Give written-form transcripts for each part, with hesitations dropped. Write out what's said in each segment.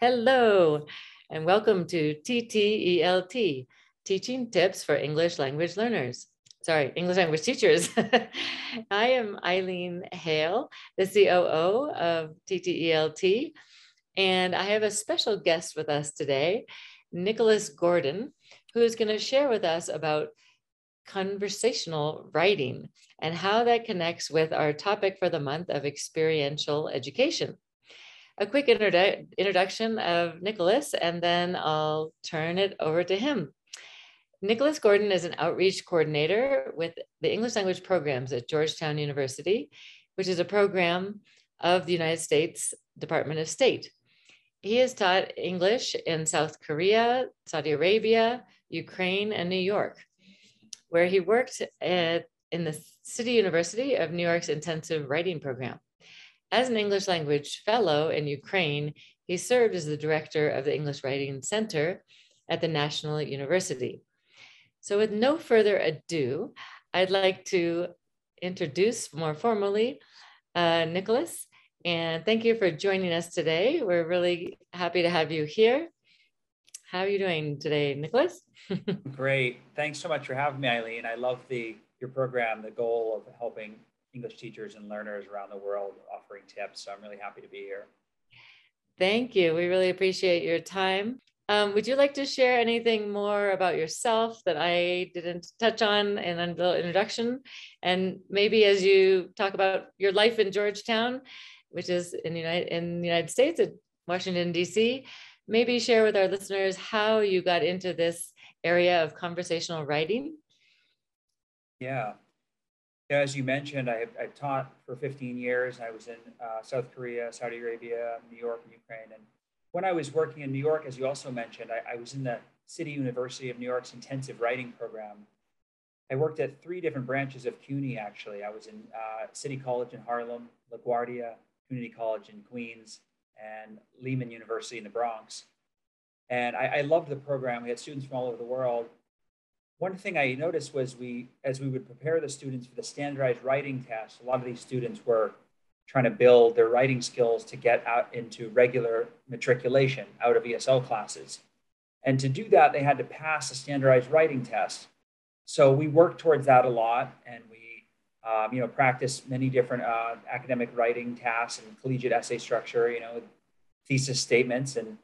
Hello, and welcome to TTELT, Teaching Tips for English Language Learners. Sorry, English Language Teachers. I am Eileen Hale, the COO of TTELT, and I have a special guest with us today, Nicholas Gordon, who is going to share with us about conversational writing and how that connects with our topic for the month of experiential education. A quick introduction of Nicholas, and then I'll turn it over to him. Nicholas Gordon is an outreach coordinator with the English language programs at Georgetown University, which is a program of the United States Department of State. He has taught English in South Korea, Saudi Arabia, Ukraine, and New York, where he worked in the City University of New York's intensive writing program. As an English language fellow in Ukraine, he served as the director of the English Writing Center at the National University. So with no further ado, I'd like to introduce more formally Nicholas, and thank you for joining us today. We're really happy to have you here. How are you doing today, Nicholas? Great, thanks so much for having me, Eileen. I love your program, the goal of helping English teachers and learners around the world, offering tips. So I'm really happy to be here. Thank you. We really appreciate your time. Would you like to share anything more about yourself that I didn't touch on in the introduction? And maybe as you talk about your life in Georgetown, which is in the United States, at Washington, DC, maybe share with our listeners how you got into this area of conversational writing. Yeah. As you mentioned, I've taught for 15 years. I was in South Korea, Saudi Arabia, New York, and Ukraine. And when I was working in New York, as you also mentioned, I was in the City University of New York's intensive writing program. I worked at three different branches of CUNY, actually. I was in City College in Harlem, LaGuardia Community College in Queens, and Lehman University in the Bronx. And I loved the program. We had students from all over the world. One thing I noticed was as we would prepare the students for the standardized writing tests, a lot of these students were trying to build their writing skills to get out into regular matriculation out of ESL classes. And to do that, they had to pass a standardized writing test. So we worked towards that a lot, and we practiced many different academic writing tasks and collegiate essay structure, thesis statements and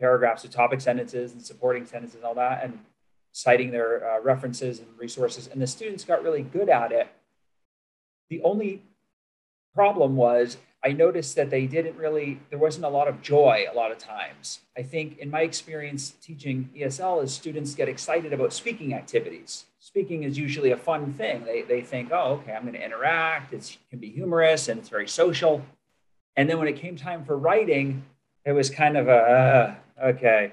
paragraphs with topic sentences and supporting sentences and all that. And citing their references and resources, and the students got really good at it. The only problem was I noticed that there wasn't a lot of joy a lot of times. I think in my experience teaching ESL is students get excited about speaking activities. Speaking is usually a fun thing. They think, oh, okay, I'm gonna interact, it can be humorous and it's very social. And then when it came time for writing, it was kind of a, okay,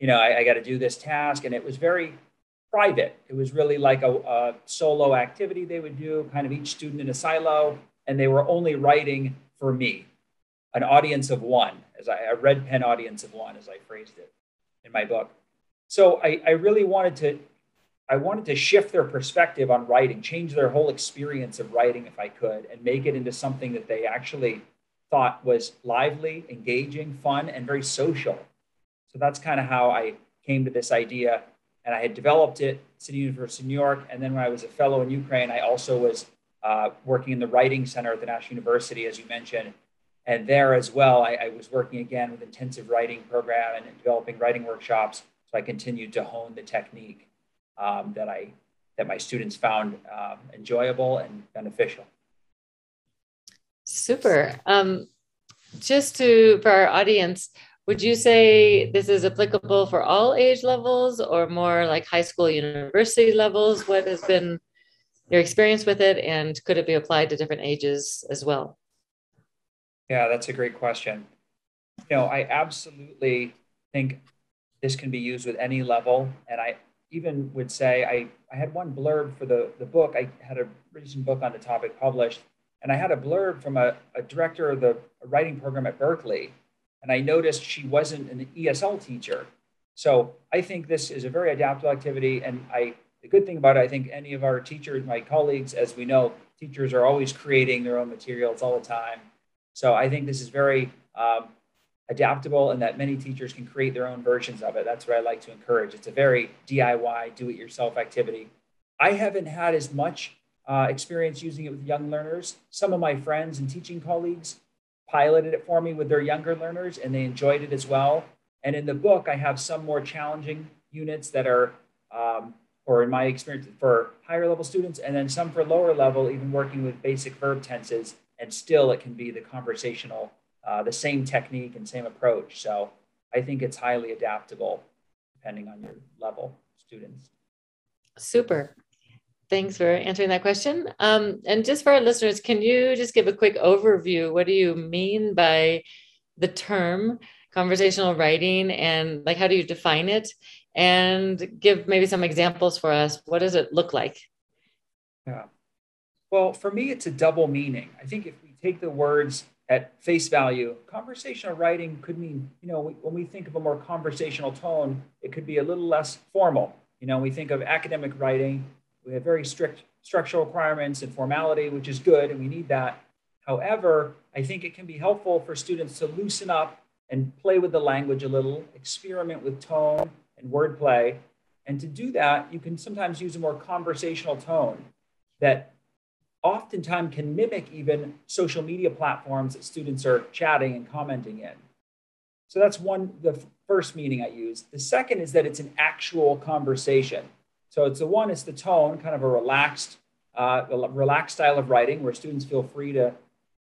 I got to do this task. And it was very private. It was really like a solo activity they would do, kind of each student in a silo. And they were only writing for me, an audience of one, a red pen audience of one, as I phrased it in my book. So I wanted to shift their perspective on writing, change their whole experience of writing if I could, and make it into something that they actually thought was lively, engaging, fun, and very social. So that's kind of how I came to this idea, and I had developed it at City University of New York. And then when I was a fellow in Ukraine, I also was working in the Writing Center at the National University, as you mentioned. And there as well, I was working again with intensive writing program and developing writing workshops. So I continued to hone the technique that my students found enjoyable and beneficial. Super. For our audience, would you say this is applicable for all age levels or more like high school, university levels? What has been your experience with it, and could it be applied to different ages as well? Yeah, that's a great question. I absolutely think this can be used with any level. And I even would say I had one blurb for the book. I had a recent book on the topic published, and I had a blurb from a director of the writing program at Berkeley. And I noticed she wasn't an ESL teacher. So I think this is a very adaptable activity. And the good thing about it, I think any of our teachers, my colleagues, as we know, Teachers are always creating their own materials all the time. So I think this is very adaptable, and that many teachers can create their own versions of it. That's what I like to encourage. It's a very DIY, do-it-yourself activity. I haven't had as much experience using it with young learners. Some of my friends and teaching colleagues piloted it for me with their younger learners, and they enjoyed it as well. And in the book, I have some more challenging units that are, or in my experience, for higher level students, and then some for lower level, even working with basic verb tenses, and still it can be the conversational, the same technique and same approach. So I think it's highly adaptable depending on your level students. Super. Thanks for answering that question. And just for our listeners, can you just give a quick overview? What do you mean by the term conversational writing, and like, how do you define it? And give maybe some examples for us. What does it look like? Yeah. Well, for me, it's a double meaning. I think if we take the words at face value, conversational writing could mean, you know, when we think of a more conversational tone, it could be a little less formal. You know, we think of academic writing, we have very strict structural requirements and formality, which is good, and we need that. However, I think it can be helpful for students to loosen up and play with the language a little, experiment with tone and wordplay. And to do that, you can sometimes use a more conversational tone that oftentimes can mimic even social media platforms that students are chatting and commenting in. So that's one, the first meaning I use. The second is that it's an actual conversation. So it's the one, it's the tone, kind of a relaxed style of writing where students feel free to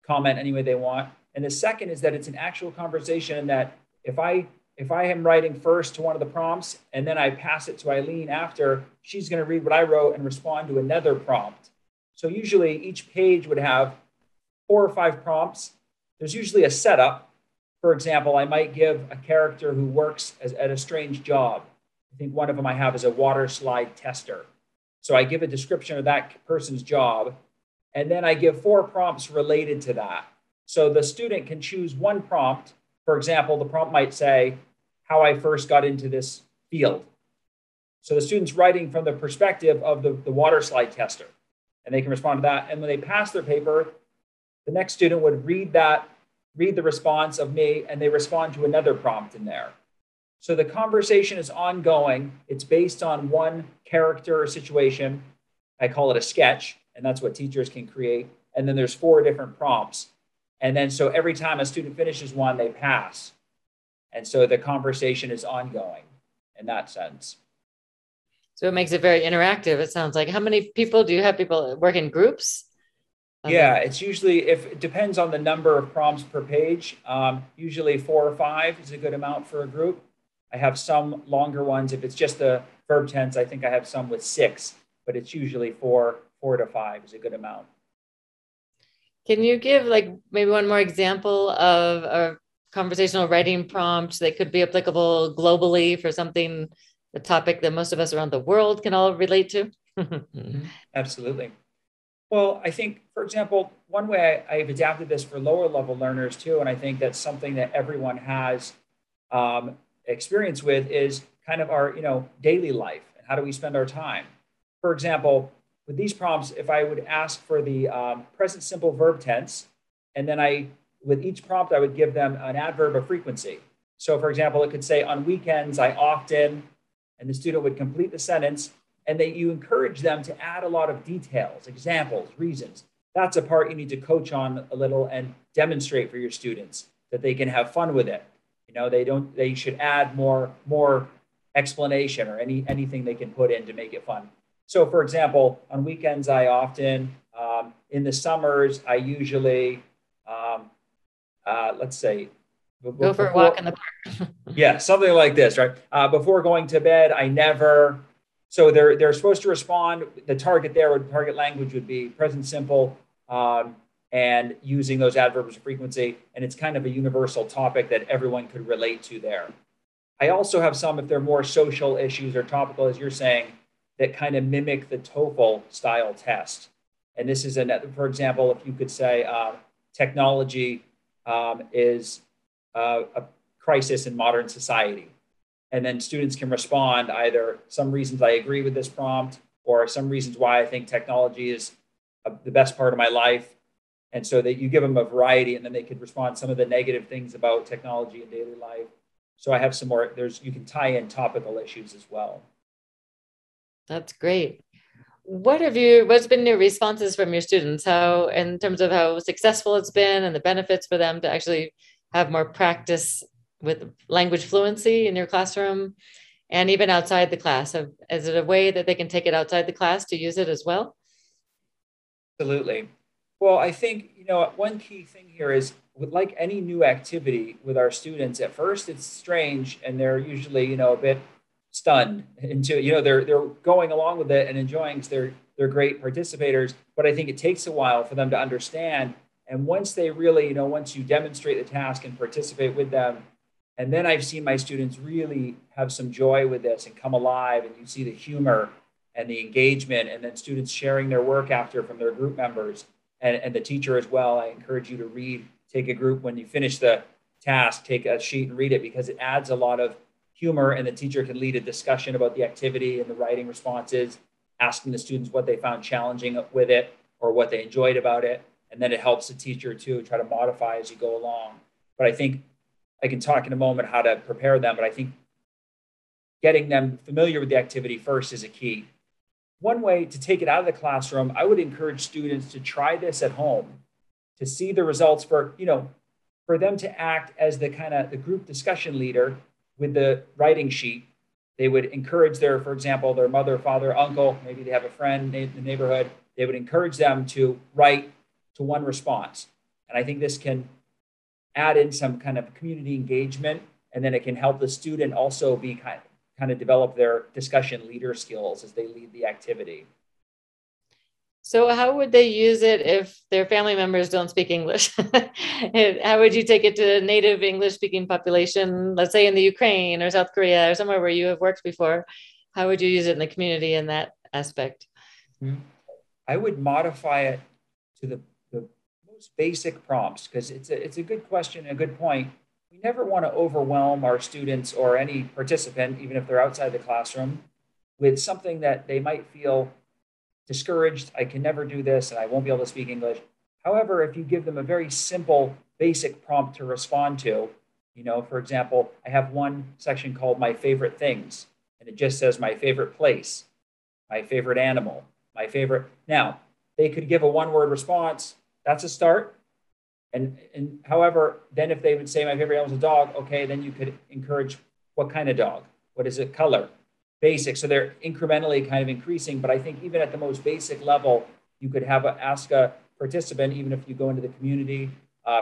comment any way they want. And the second is that it's an actual conversation that if I am writing first to one of the prompts, and then I pass it to Eileen after, she's going to read what I wrote and respond to another prompt. So usually each page would have 4 or 5 prompts. There's usually a setup. For example, I might give a character who works at a strange job. I think one of them I have is a water slide tester. So I give a description of that person's job, and then I give 4 prompts related to that. So the student can choose one prompt. For example, the prompt might say, how I first got into this field. So the student's writing from the perspective of the water slide tester, and they can respond to that. And when they pass their paper, the next student would read the response of me, and they respond to another prompt in there. So the conversation is ongoing. It's based on one character or situation. I call it a sketch, and that's what teachers can create. And then there's 4 different prompts. And then so every time a student finishes one, they pass. And so the conversation is ongoing in that sense. So it makes it very interactive, it sounds like. How many people do you have? People work in groups? Yeah, it's usually, it depends on the number of prompts per page. Usually 4 or 5 is a good amount for a group. I have some longer ones. If it's just the verb tense, I think I have some with 6, but it's usually 4 to 5 is a good amount. Can you give like maybe one more example of a conversational writing prompt that could be applicable globally for something, a topic that most of us around the world can all relate to? Absolutely. Well, I think, for example, one way I've adapted this for lower level learners too, and I think that's something that everyone has experience with, is kind of our, you know, daily life and how do we spend our time. For example, with these prompts, if I would ask for the present simple verb tense, and then with each prompt, I would give them an adverb of frequency. So for example, it could say, on weekends, I often, and the student would complete the sentence, and then you encourage them to add a lot of details, examples, reasons. That's a part you need to coach on a little and demonstrate for your students that they can have fun with it. You know, they should add more explanation or anything they can put in to make it fun. So for example, on weekends, I often, in the summers, I usually, let's say, go for a walk in the park. Yeah, something like this, right? Before going to bed, I never. So they're supposed to respond. The target there would, target language would be present simple and using those adverbs of frequency. And it's kind of a universal topic that everyone could relate to there. I also have some, if they're more social issues or topical, as you're saying, that kind of mimic the TOEFL style test. And this is another, for example, if you could say technology is a crisis in modern society. And then students can respond either some reasons I agree with this prompt or some reasons why I think technology is the best part of my life. And so that you give them a variety, and then they could respond to some of the negative things about technology and daily life. So I have some more, you can tie in topical issues as well. That's great. What's been your responses from your students? How, in terms of how successful it's been and the benefits for them to actually have more practice with language fluency in your classroom and even outside the class? Is it a way that they can take it outside the class to use it as well? Absolutely. Well, I think, one key thing here is, like any new activity with our students, at first it's strange and they're usually, a bit stunned into, they're going along with it and enjoying, because they're great participators. But I think it takes a while for them to understand. And once they really, once you demonstrate the task and participate with them, and then I've seen my students really have some joy with this and come alive, and you see the humor and the engagement, and then students sharing their work after from their group members and the teacher as well. I encourage you to read, take a group when you finish the task, take a sheet and read it, because it adds a lot of humor, and the teacher can lead a discussion about the activity and the writing responses, asking the students what they found challenging with it or what they enjoyed about it. And then it helps the teacher too, try to modify as you go along. But I think I can talk in a moment how to prepare them, but I think getting them familiar with the activity first is a key. One way to take it out of the classroom, I would encourage students to try this at home, to see the results for them to act as the kind of the group discussion leader with the writing sheet. They would encourage their, for example, their mother, father, uncle, maybe they have a friend in the neighborhood. They would encourage them to write to one response. And I think this can add in some kind of community engagement, and then it can help the student also be kind of develop their discussion leader skills as they lead the activity. So how would they use it if their family members don't speak English? How would you take it to a native English speaking population, let's say in the Ukraine or South Korea or somewhere where you have worked before? How would you use it in the community in that aspect? I would modify it to the most basic prompts, because it's a good question and a good point. We never want to overwhelm our students or any participant, even if they're outside the classroom, with something that they might feel discouraged. I can never do this and I won't be able to speak English. However, if you give them a very simple, basic prompt to respond to, for example, I have one section called My Favorite Things, and it just says my favorite place, my favorite animal, my favorite. Now, they could give a one-word response. That's a start. And however, then if they would say my favorite animal is a dog, okay, then you could encourage what kind of dog? What is it? Color? Basic. So they're incrementally kind of increasing. But I think even at the most basic level, you could ask a participant, even if you go into the community,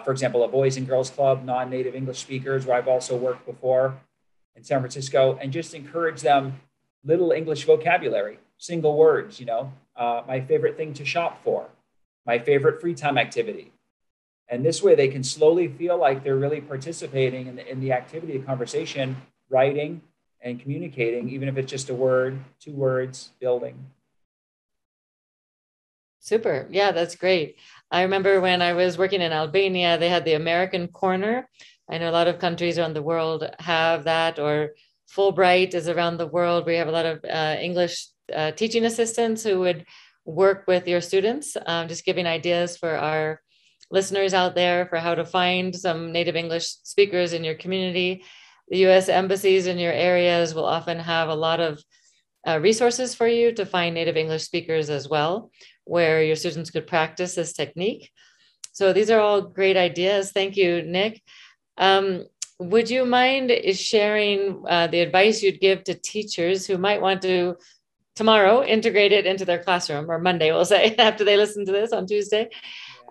for example, a Boys and Girls Club, non-native English speakers, where I've also worked before in San Francisco, and just encourage them little English vocabulary, single words, my favorite thing to shop for, my favorite free time activity. And this way they can slowly feel like they're really participating in the activity of conversation, writing, and communicating, even if it's just a word, two words, building. Super. Yeah, that's great. I remember when I was working in Albania, they had the American Corner. I know a lot of countries around the world have that, or Fulbright is around the world. We have a lot of English teaching assistants who would work with your students, just giving ideas for our listeners out there for how to find some native English speakers in your community. The U.S. embassies in your areas will often have a lot of resources for you to find native English speakers as well, where your students could practice this technique. So these are all great ideas. Thank you, Nick. Would you mind sharing the advice you'd give to teachers who might want to tomorrow integrate it into their classroom, or Monday, we'll say, after they listen to this on Tuesday?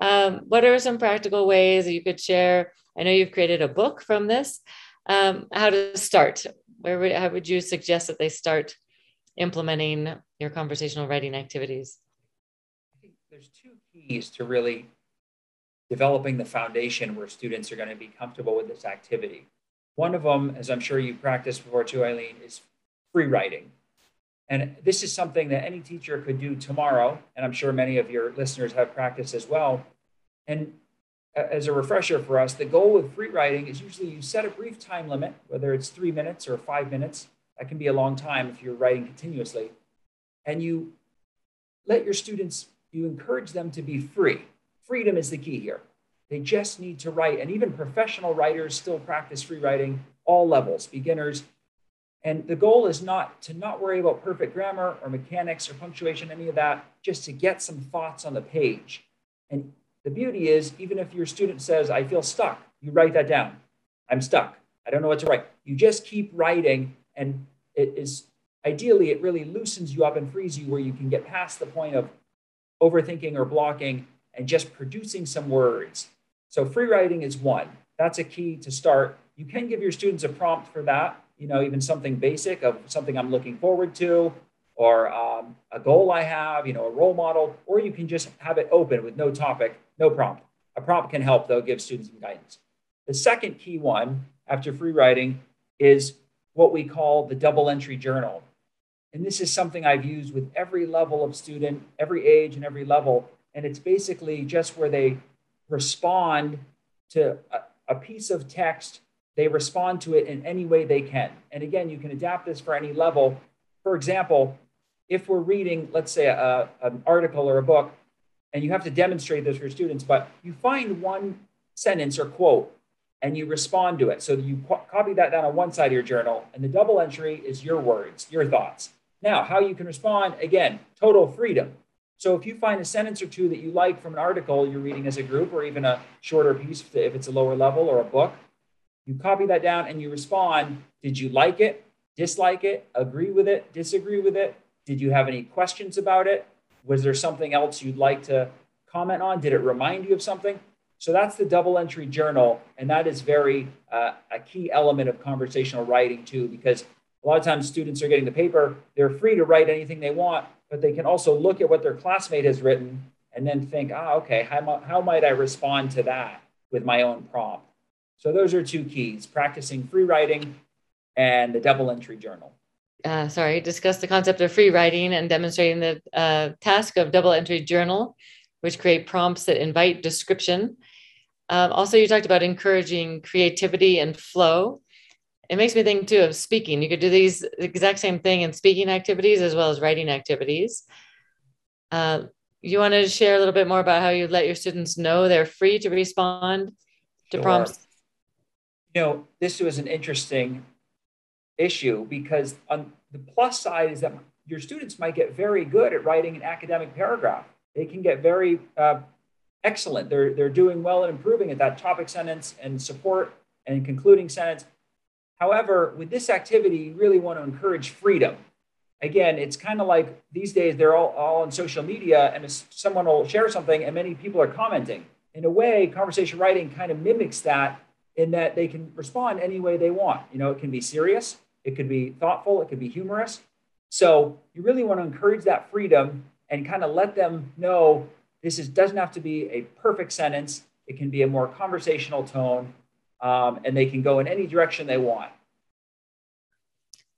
What are some practical ways that you could share? I know you've created a book from this. How to start? How would you suggest that they start implementing your conversational writing activities? I think there's two keys to really developing the foundation where students are going to be comfortable with this activity. One of them, as I'm sure you've practiced before too, Eileen, is free writing. And this is something that any teacher could do tomorrow. And I'm sure many of your listeners have practiced as well. And as a refresher for us, the goal with free writing is usually you set a brief time limit, whether it's 3 minutes or 5 minutes. That can be a long time if you're writing continuously. And you let your students you encourage them to be free. Freedom is the key here. They just need to write, and even professional writers still practice free writing, all levels, beginners. And the goal is not to not worry about perfect grammar or mechanics or punctuation, any of that, just to get some thoughts on the page. And the beauty is, even if your student says, I feel stuck, you write that down. I'm stuck. I don't know what to write. You just keep writing, and it is ideally, it really loosens you up and frees you where you can get past the point of overthinking or blocking and just producing some words. So free writing is one. That's a key to start. You can give your students a prompt for that. You know, even something basic of something I'm looking forward to, or a goal I have, you know, a role model, or you can just have it open with no topic, no prompt. A prompt can help, though, give students some guidance. The second key one after free writing is what we call the double entry journal. And this is something I've used with every level of student, every age and every level. And it's basically just where they respond to a piece of text. They respond to it in any way they can. And again, you can adapt this for any level. For example, if we're reading, let's say an article or a book, and you have to demonstrate this for your students, but you find one sentence or quote and you respond to it. So you copy that down on one side of your journal, and the double entry is your words, your thoughts. Now, how you can respond, again, total freedom. So if you find a sentence or two that you like from an article you're reading as a group, or even a shorter piece if it's a lower level, or a book, you copy that down and you respond. Did you like it, dislike it, agree with it, disagree with it? Did you have any questions about it? Was there something else you'd like to comment on? Did it remind you of something? So that's the double entry journal. And that is very a key element of conversational writing too, because a lot of times students are getting the paper, they're free to write anything they want, but they can also look at what their classmate has written and then think, okay, how might I respond to that with my own prompt? So those are two keys, practicing free writing and the double entry journal. Discuss the concept of free writing and demonstrating the task of double entry journal, which create prompts that invite description. Also, you talked about encouraging creativity and flow. It makes me think too of speaking. You could do these exact same thing in speaking activities as well as writing activities. You want to share a little bit more about how you let your students know they're free to respond to prompts? You know, this was an interesting issue, because on the plus side is that your students might get very good at writing an academic paragraph. They can get very excellent. They're doing well and improving at that topic sentence and support and concluding sentence. However, with this activity, you really want to encourage freedom. Again, it's kind of like these days, they're all on social media, and someone will share something and many people are commenting. In a way, conversation writing kind of mimics that, in that they can respond any way they want. You know, it can be serious, it could be thoughtful, it could be humorous. So you really want to encourage that freedom and kind of let them know this doesn't have to be a perfect sentence. It can be a more conversational tone, and they can go in any direction they want.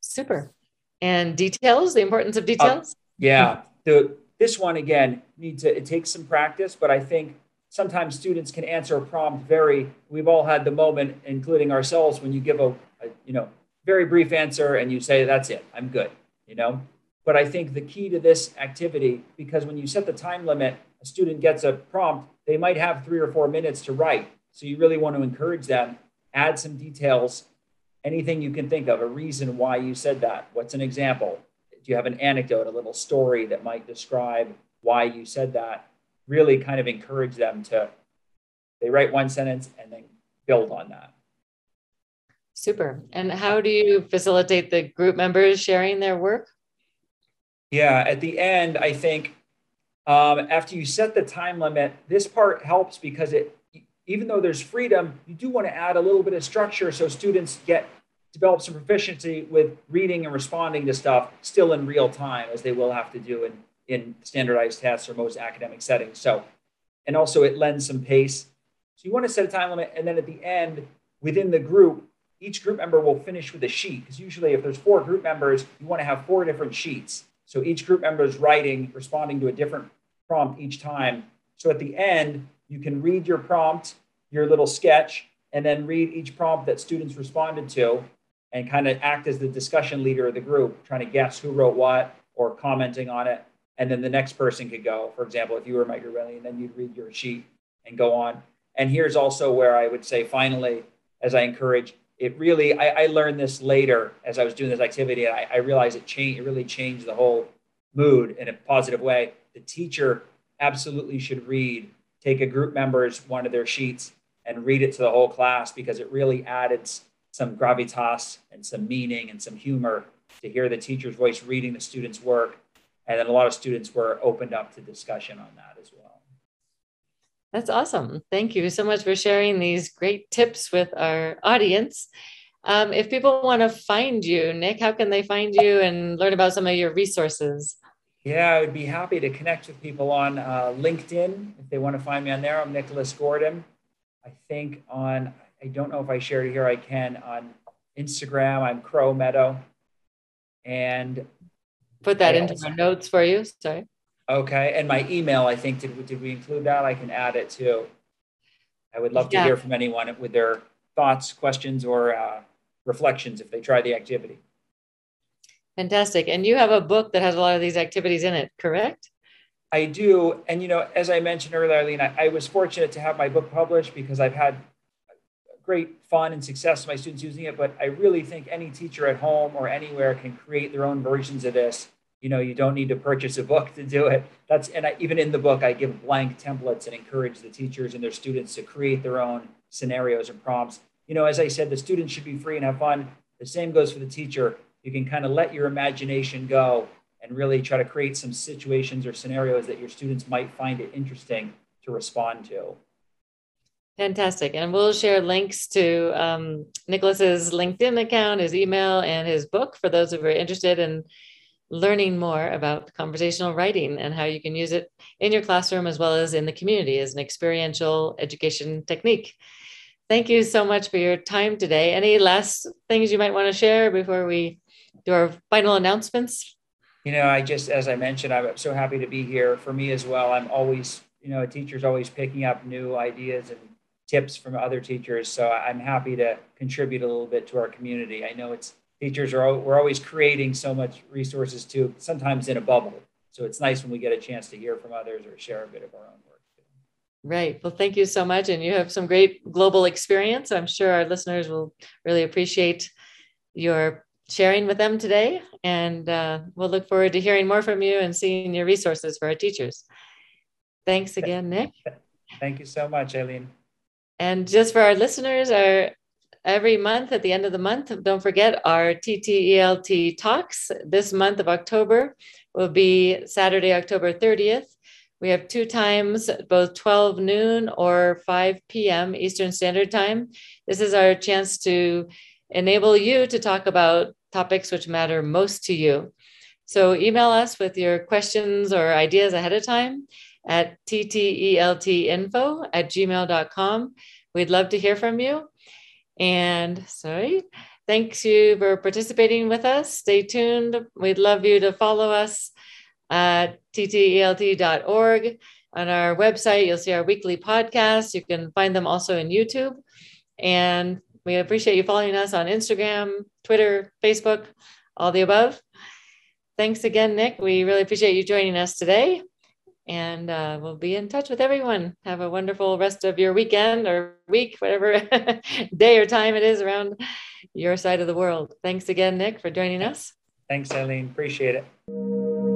Super. And details, the importance of details? This one, again, it takes some practice, but I think sometimes students can answer a prompt we've all had the moment, including ourselves, when you give a very brief answer and you say, that's it, I'm good, you know? But I think the key to this activity, because when you set the time limit, a student gets a prompt, they might have 3 or 4 minutes to write. So you really want to encourage them, add some details, anything you can think of, a reason why you said that. What's an example? Do you have an anecdote, a little story that might describe why you said that? Really kind of encourage them they write one sentence and then build on that. Super. And how do you facilitate the group members sharing their work? Yeah, at the end, I think after you set the time limit, this part helps because even though there's freedom, you do want to add a little bit of structure so students develop some proficiency with reading and responding to stuff still in real time, as they will have to do in standardized tests or most academic settings. So, and also it lends some pace. So you want to set a time limit. And then at the end, within the group, each group member will finish with a sheet. Because usually if there's 4 group members, you want to have 4 different sheets. So each group member is writing, responding to a different prompt each time. So at the end, you can read your prompt, your little sketch, and then read each prompt that students responded to and kind of act as the discussion leader of the group, trying to guess who wrote what or commenting on it. And then the next person could go, for example, if you were micro-reading, then you'd read your sheet and go on. And here's also where I would say, finally, as I encourage, it really, I learned this later as I was doing this activity, and I realized it really changed the whole mood in a positive way. The teacher absolutely should read, take a group member's one of their sheets and read it to the whole class, because it really added some gravitas and some meaning and some humor to hear the teacher's voice reading the students' work. And then a lot of students were opened up to discussion on that as well. That's awesome. Thank you so much for sharing these great tips with our audience. If people want to find you, Nick, how can they find you and learn about some of your resources? Yeah, I would be happy to connect with people on LinkedIn. If they want to find me on there, I'm Nicholas Gordon. I think on, I don't know if I shared it here, I can. On Instagram, I'm Crow Meadow. And put that into my notes for you. Sorry. Okay. And my email, I think, did we include that? I can add it too. I would love to hear from anyone with their thoughts, questions, or reflections if they try the activity. Fantastic. And you have a book that has a lot of these activities in it, correct? I do. And, you know, as I mentioned earlier, Eileen, I was fortunate to have my book published because I've had great fun and success with my students using it. But I really think any teacher at home or anywhere can create their own versions of this. You know, you don't need to purchase a book to do it. Even in the book, I give blank templates and encourage the teachers and their students to create their own scenarios and prompts. You know, as I said, the students should be free and have fun. The same goes for the teacher. You can kind of let your imagination go and really try to create some situations or scenarios that your students might find it interesting to respond to. Fantastic. And we'll share links to Nicholas's LinkedIn account, his email, and his book for those who are interested in learning more about conversational writing and how you can use it in your classroom as well as in the community as an experiential education technique. Thank you so much for your time today. Any last things you might want to share before we do our final announcements? You know, as I mentioned, I'm so happy to be here. For me as well, I'm always, you know, a teacher's always picking up new ideas and tips from other teachers. So I'm happy to contribute a little bit to our community. I know we're always creating so much resources too, sometimes in a bubble. So it's nice when we get a chance to hear from others or share a bit of our own work too. Right. Well, thank you so much. And you have some great global experience. I'm sure our listeners will really appreciate your sharing with them today. And we'll look forward to hearing more from you and seeing your resources for our teachers. Thanks again, Nick. Thank you so much, Eileen. And just for our listeners, every month at the end of the month, don't forget our TTELT talks. This month of October will be Saturday, October 30th. We have two times, both 12 noon or 5 p.m. Eastern Standard Time. This is our chance to enable you to talk about topics which matter most to you. So email us with your questions or ideas ahead of time at tteltinfo@gmail.com. We'd love to hear from you. And thanks you for participating with us. Stay tuned. We'd love you to follow us at ttelt.org. On our website, you'll see our weekly podcasts. You can find them also in YouTube. And we appreciate you following us on Instagram, Twitter, Facebook, all the above. Thanks again, Nick. We really appreciate you joining us today. And we'll be in touch with everyone. Have a wonderful rest of your weekend or week, whatever day or time it is around your side of the world. Thanks again, Nick, for joining us. Thanks, Eileen. Appreciate it.